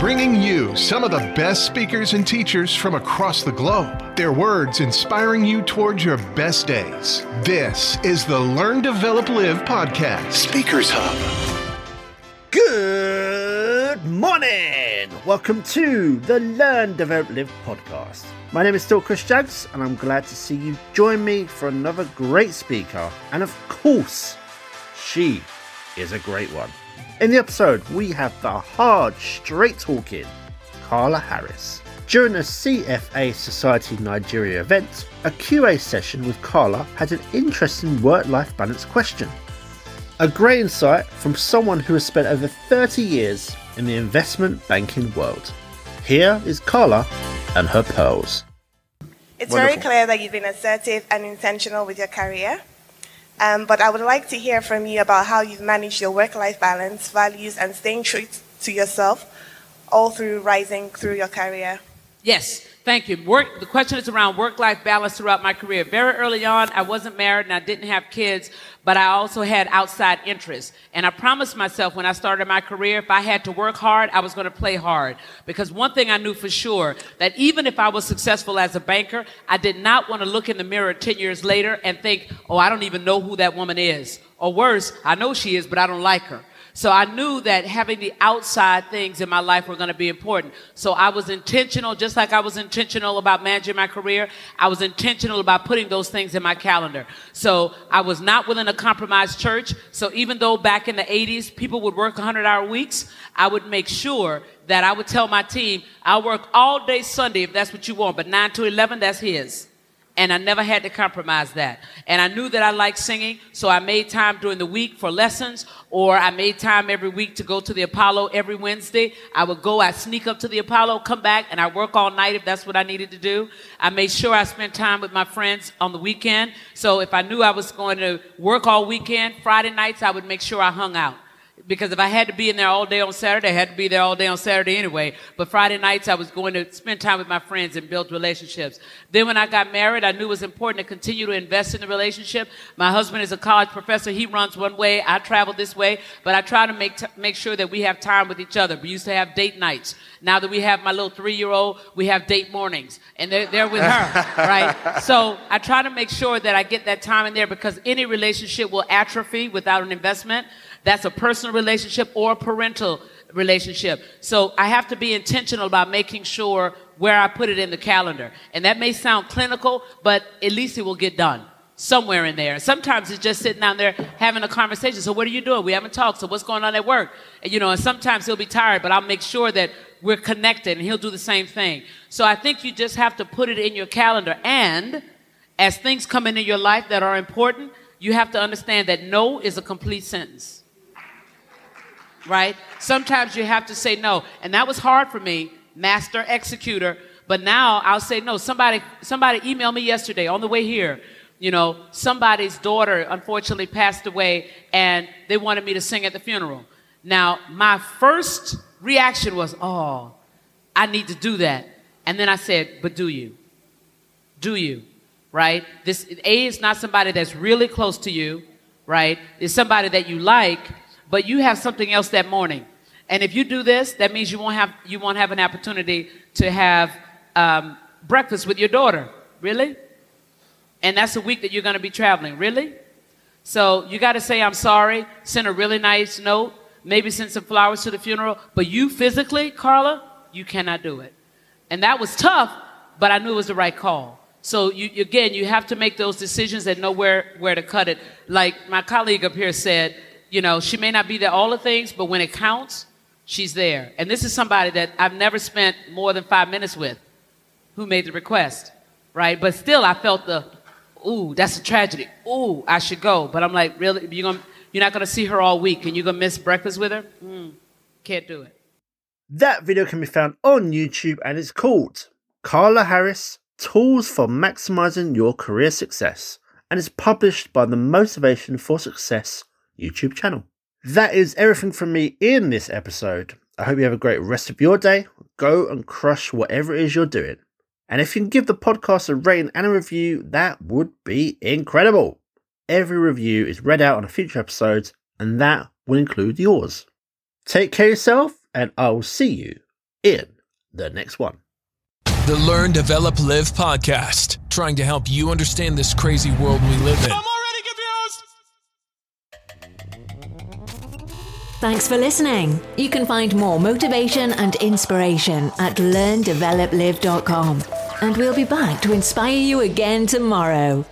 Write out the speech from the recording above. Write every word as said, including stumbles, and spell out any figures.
bringing you some of the best speakers and teachers from across the globe. Their words inspiring you towards your best days. This is the Learn, Develop, Live podcast. Speakers Hub. Good morning. Welcome to the Learn, Develop, Live podcast. My name is still Chris Jaggs, and I'm glad to see you join me for another great speaker. And of course, she is a great one. In the episode, we have the hard, straight-talking Carla Harris. During the C F A Society Nigeria event, a Q A session with Carla had an interesting work-life balance question. A great insight from someone who has spent over thirty years in the investment banking world. Here is Carla and her pearls. It's Wonderful. Very clear that you've been assertive and intentional with your career. Um, but I would like to hear from you about how you've managed your work-life balance, values, and staying true to yourself, all through rising through your career. Yes, thank you. Work, the question is around work-life balance throughout my career. Very early on, I wasn't married and I didn't have kids, but I also had outside interests. And I promised myself when I started my career, if I had to work hard, I was going to play hard. Because one thing I knew for sure, that even if I was successful as a banker, I did not want to look in the mirror ten years later and think, oh, I don't even know who that woman is. Or worse, I know she is, but I don't like her. So I knew that having the outside things in my life were going to be important. So I was intentional, just like I was intentional about managing my career, I was intentional about putting those things in my calendar. So I was not within a compromised church. So even though back in the eighties, people would work one hundred hour weeks, I would make sure that I would tell my team, I'll work all day Sunday if that's what you want, but nine to eleven, that's his. And I never had to compromise that. And I knew that I liked singing, so I made time during the week for lessons, or I made time every week to go to the Apollo every Wednesday. I would go, I'd sneak up to the Apollo, come back, and I'd work all night if that's what I needed to do. I made sure I spent time with my friends on the weekend. So if I knew I was going to work all weekend, Friday nights, I would make sure I hung out. Because if I had to be in there all day on Saturday, I had to be there all day on Saturday anyway. But Friday nights, I was going to spend time with my friends and build relationships. Then when I got married, I knew it was important to continue to invest in the relationship. My husband is a college professor. He runs one way. I travel this way. But I try to make t- make sure that we have time with each other. We used to have date nights. Now that we have my little three-year-old, we have date mornings. And they're, they're with her, right? So I try to make sure that I get that time in there, because any relationship will atrophy without an investment. That's a personal relationship or a parental relationship. So I have to be intentional about making sure where I put it in the calendar. And that may sound clinical, but at least it will get done somewhere in there. Sometimes it's just sitting down there having a conversation. So what are you doing? We haven't talked. So what's going on at work? And, you know, and sometimes he'll be tired, but I'll make sure that we're connected, and he'll do the same thing. So I think you just have to put it in your calendar. And as things come into your life that are important, you have to understand that no is a complete sentence. Right? Sometimes you have to say no. And that was hard for me, master executor. But now I'll say no. Somebody, somebody emailed me yesterday on the way here. You know, somebody's daughter unfortunately passed away and they wanted me to sing at the funeral. Now, my first reaction was, oh, I need to do that. And then I said, but do you? Do you? Right? This A is not somebody that's really close to you. Right? It's somebody that you like. But you have something else that morning. And if you do this, that means you won't have you won't have an opportunity to have um, breakfast with your daughter. Really? And that's a week that you're going to be traveling. Really? So you got to say, I'm sorry, send a really nice note, maybe send some flowers to the funeral. But you physically, Carla, you cannot do it. And that was tough, but I knew it was the right call. So you, again, you have to make those decisions and know where, where to cut it. Like my colleague up here said, you know, she may not be there all the things, but when it counts, she's there. And this is somebody that I've never spent more than five minutes with who made the request, right? But still, I felt the, ooh, that's a tragedy. Ooh, I should go. But I'm like, really? You're, gonna, you're not going to see her all week and you're going to miss breakfast with her? Mm, can't do it. That video can be found on YouTube and it's called Carla Harris, Tools for Maximizing Your Career Success. And it's published by the Motivation for Success YouTube channel. That is everything from me in this episode. I hope you have a great rest of your day. Go and crush whatever it is you're doing. And if you can give the podcast a rating and a review, that would be incredible. Every review is read out on a future episode, and that will include yours. Take care of yourself, and I will see you in the next one. The Learn, Develop, Live podcast, trying to help you understand this crazy world we live in. I'm already confused! Thanks for listening. You can find more motivation and inspiration at learn develop live dot com. And we'll be back to inspire you again tomorrow.